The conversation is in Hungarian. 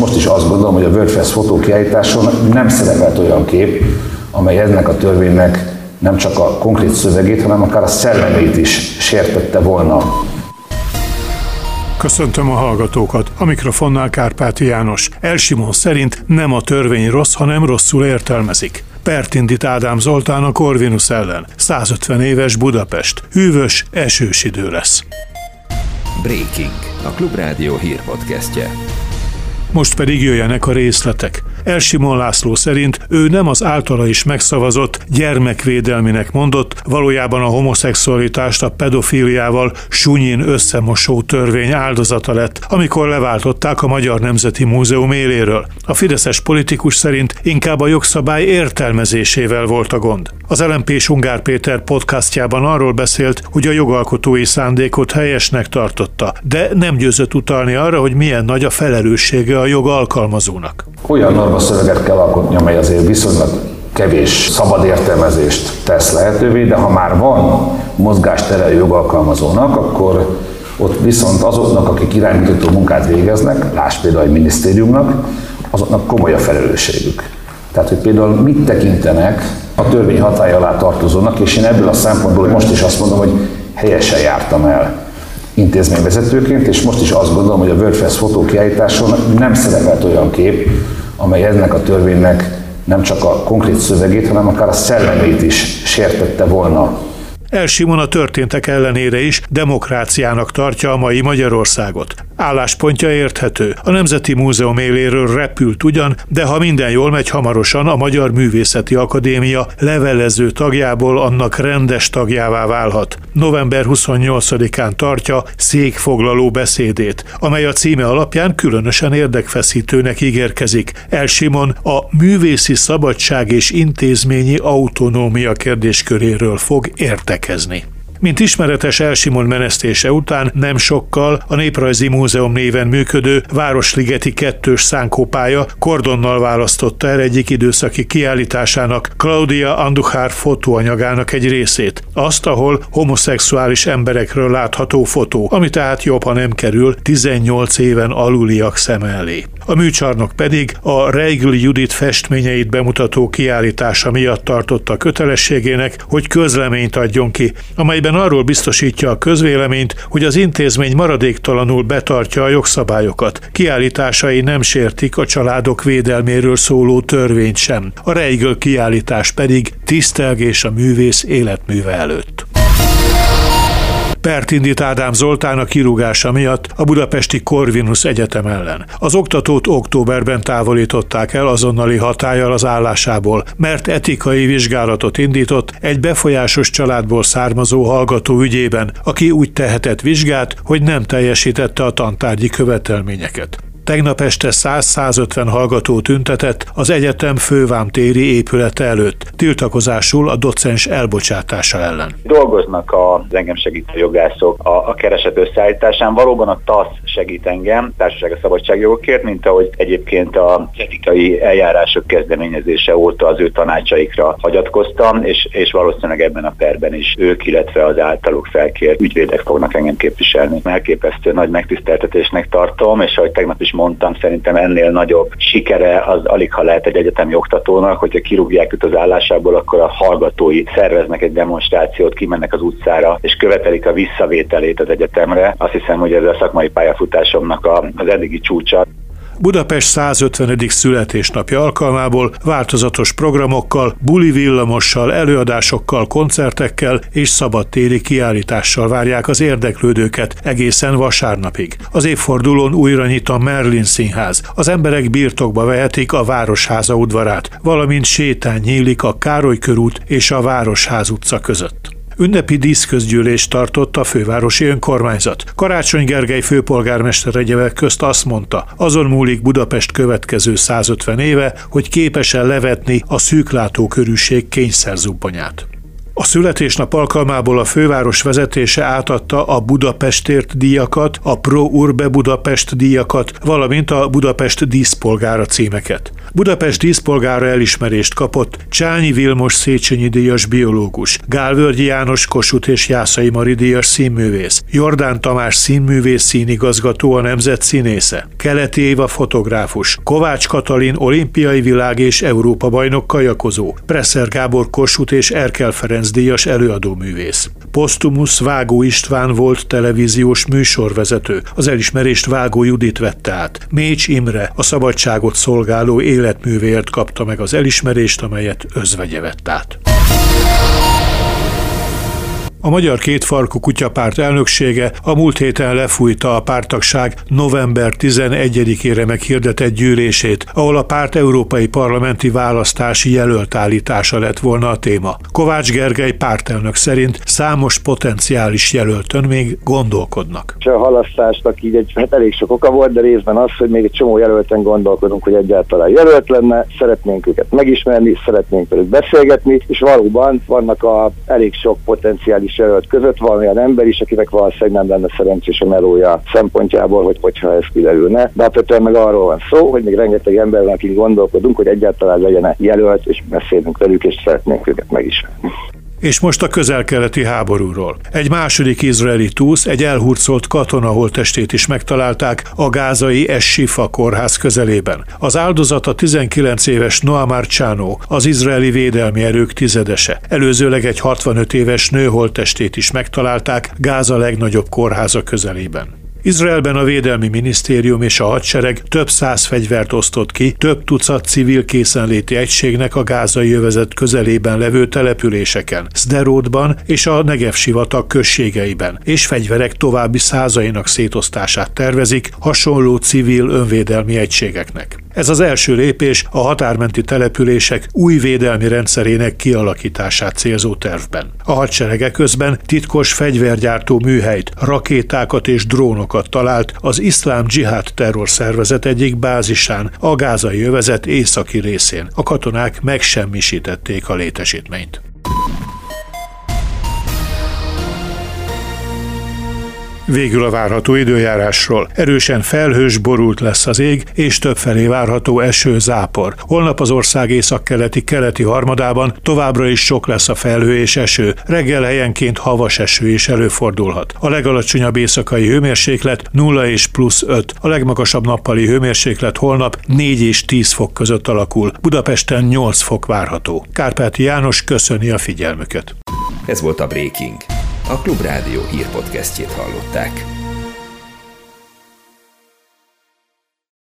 Most is azt gondolom, hogy a World Fest fotókiállításon nem szerepelt olyan kép, amely ennek a törvénynek nem csak a konkrét szövegét, hanem akár a szellemét is sértette volna. Köszöntöm a hallgatókat! A mikrofonnál Kárpáti János. L. Simon szerint nem a törvény rossz, hanem rosszul értelmezik. Pert indít Ádám Zoltán a Corvinus ellen. 150 éves Budapest. Hűvös, esős idő lesz. Breaking, a Klubrádió hírpodcastje. Most pedig jöjjenek a részletek. L. Simon László szerint ő nem az általa is megszavazott gyermekvédelminek mondott, valójában a homoszexualitást a pedofiliával sunyin összemosó törvény áldozata lett, amikor leváltották a Magyar Nemzeti Múzeum éléről. A fideszes politikus szerint inkább a jogszabály értelmezésével volt a gond. Az LMP-s Ungár Péter podcastjában arról beszélt, hogy a jogalkotói szándékot helyesnek tartotta, de nem győzött utalni arra, hogy milyen nagy a felelőssége a jog alkalmazónak. Olyan szöveget kell alkotni, amely azért viszonylag kevés szabad értelmezést tesz lehetővé, de ha már van mozgástere a jogalkalmazónak, akkor ott viszont azoknak, akik irányító munkát végeznek, lásd például egy minisztériumnak, azoknak komoly a felelősségük. Tehát, hogy például mit tekintenek a törvény hatálya alá tartozónak, és én ebből a szempontból most is azt mondom, hogy helyesen jártam el intézményvezetőként, és most is azt gondolom, hogy a World Fest fotókiállításon nem szerepelt olyan kép, amely ennek a törvénynek nem csak a konkrét szövegét, hanem akár a szellemét is sértette volna. L. Simon a történtek ellenére is demokráciának tartja a mai Magyarországot. Álláspontja érthető. A Nemzeti Múzeum éléről repült ugyan, de ha minden jól megy, hamarosan a Magyar Művészeti Akadémia levelező tagjából annak rendes tagjává válhat. November 28-án tartja székfoglaló beszédét, amely a címe alapján különösen érdekfeszítőnek ígérkezik. L. Simon a művészi szabadság és intézményi autonómia kérdésköréről fog értekezni. Mint ismeretes, L. Simon menesztése után nem sokkal a Néprajzi Múzeum néven működő Városligeti kettős szánkópálya kordonnal választotta el egyik időszaki kiállításának Claudia Andujar fotóanyagának egy részét, azt, ahol homoszexuális emberekről látható fotó, ami tehát jobb, ha nem kerül 18 éven aluliak szem elé. A műcsarnok pedig a Reigl Judit festményeit bemutató kiállítása miatt tartotta kötelességének, hogy közleményt adjon ki, amelyben arról biztosítja a közvéleményt, hogy az intézmény maradéktalanul betartja a jogszabályokat. Kiállításai nem sértik a családok védelméről szóló törvényt sem. A Reigl kiállítás pedig tisztelgés a művész életműve előtt. Pert indít Ádám Zoltán a kirúgása miatt a budapesti Corvinus Egyetem ellen. Az oktatót októberben távolították el azonnali hatállyal az állásából, mert etikai vizsgálatot indított egy befolyásos családból származó hallgató ügyében, aki úgy tehetett vizsgát, hogy nem teljesítette a tantárgyi követelményeket. Tegnap este 100-150 hallgató tüntetett az egyetem fővámtéri épülete előtt, tiltakozásul a docens elbocsátása ellen. Dolgoznak az engem segítő jogászok a kereset összeállításán. Valóban a TASZ segít engem, Társaság a szabadságjogokért, mint ahogy egyébként a etikai eljárások kezdeményezése óta az ő tanácsaikra hagyatkoztam, és valószínűleg ebben a perben is ők, illetve az általuk felkért ügyvédek fognak engem képviselni. Elképesztő nagy megtiszteltetésnek tartom, és ahogy tegnap is mondtam, szerintem ennél nagyobb sikere az alig ha lehet egy egyetemi oktatónak, hogyha kirúgják őt az állásából, akkor a hallgatói szerveznek egy demonstrációt, kimennek az utcára, és követelik a visszavételét az egyetemre. Azt hiszem, hogy ez a szakmai pályafutásomnak az eddigi csúcsa. Budapest 150. születésnapja alkalmából változatos programokkal, bulivillamossal, előadásokkal, koncertekkel és szabadtéri kiállítással várják az érdeklődőket egészen vasárnapig. Az évfordulón újra nyit a Merlin Színház. Az emberek birtokba vehetik a Városháza udvarát, valamint sétány nyílik a Károlykörút és a Városház utca között. Ünnepi díszközgyűlést tartott a fővárosi önkormányzat. Karácsony Gergely főpolgármester egyebek közt azt mondta, azon múlik Budapest következő 150 éve, hogy képes-e levetni a szűklátókörűség kényszerzubbonyát. A születésnap alkalmából a főváros vezetése átadta a Budapestért díjakat, a Pro Urbe Budapest díjakat, valamint a Budapest díszpolgára címeket. Budapest díszpolgára elismerést kapott Csányi Vilmos Széchenyi díjas biológus, Gálvörgyi János Kossuth és Jászai Mari díjas színművész, Jordán Tamás színművész színigazgató, a Nemzet színésze, Keleti Éva fotográfus, Kovács Katalin olimpiai világ és Európa bajnok kajakozó, Presser Gábor Kossuth és Erkel Ferenc díjas előadóművész. Posztumusz Vágó István volt televíziós műsorvezető, az elismerést Vágó Judit vette át. Mécs Imre a szabadságot szolgáló életművéért kapta meg az elismerést, amelyet özvegye vett át. A Magyar Kétfarkú Kutyapárt elnöksége a múlt héten lefújta a párttagság november 11-ére meghirdetett gyűlését, ahol a párt európai parlamenti választási jelöltállítása lett volna a téma. Kovács Gergely pártelnök szerint számos potenciális jelöltön még gondolkodnak. A halasztásnak így elég sok oka volt, de részben az, hogy még egy csomó jelölten gondolkodunk, hogy egyáltalán jelölt lenne, szeretnénk őket megismerni, szeretnénk velük beszélgetni, és valóban vannak elég sok potenciális jelölt között van olyan ember is, akinek valószínűleg nem lenne szerencsés a melója szempontjából, hogyha ez kiderülne. De alapvetően meg arról van szó, hogy még rengeteg ember van, akik gondolkodunk, hogy egyáltalán legyen jelölt, és beszélünk velük, és szeretnénk őket megismerni. És most a közel-keleti háborúról. Egy második izraeli túsz, egy elhurcolt katona holttestét is megtalálták a gázai Essifa kórház közelében. Az áldozat a 19 éves Noamár csánó, az izraeli védelmi erők tizedese. Előzőleg egy 65 éves nő holttestét is megtalálták Gáza legnagyobb kórháza közelében. Izraelben a Védelmi Minisztérium és a hadsereg több száz fegyvert osztott ki több tucat civil készenléti egységnek a gázai övezet közelében levő településeken, Sderotban és a Negev sivatag községeiben, és fegyverek további százainak szétosztását tervezik hasonló civil önvédelmi egységeknek. Ez az első lépés a határmenti települések új védelmi rendszerének kialakítását célzó tervben. A hadsereg közben titkos fegyvergyártó műhelyt, rakétákat és drónokat talált az iszlám dzsihád terrorszervezet egyik bázisán, a gázai övezet északi részén. A katonák megsemmisítették a létesítményt. Végül a várható időjárásról. Erősen felhős, borult lesz az ég, és többfelé várható eső, zápor. Holnap az ország északkeleti-keleti harmadában továbbra is sok lesz a felhő és eső. Reggel helyenként havas eső is előfordulhat. A legalacsonyabb éjszakai hőmérséklet 0 és plusz 5. A legmagasabb nappali hőmérséklet holnap 4 és 10 fok között alakul. Budapesten 8 fok várható. Kárpáti János köszöni a figyelmüket. Ez volt a Breaking. A Klubrádió hírpodcastjét hallották.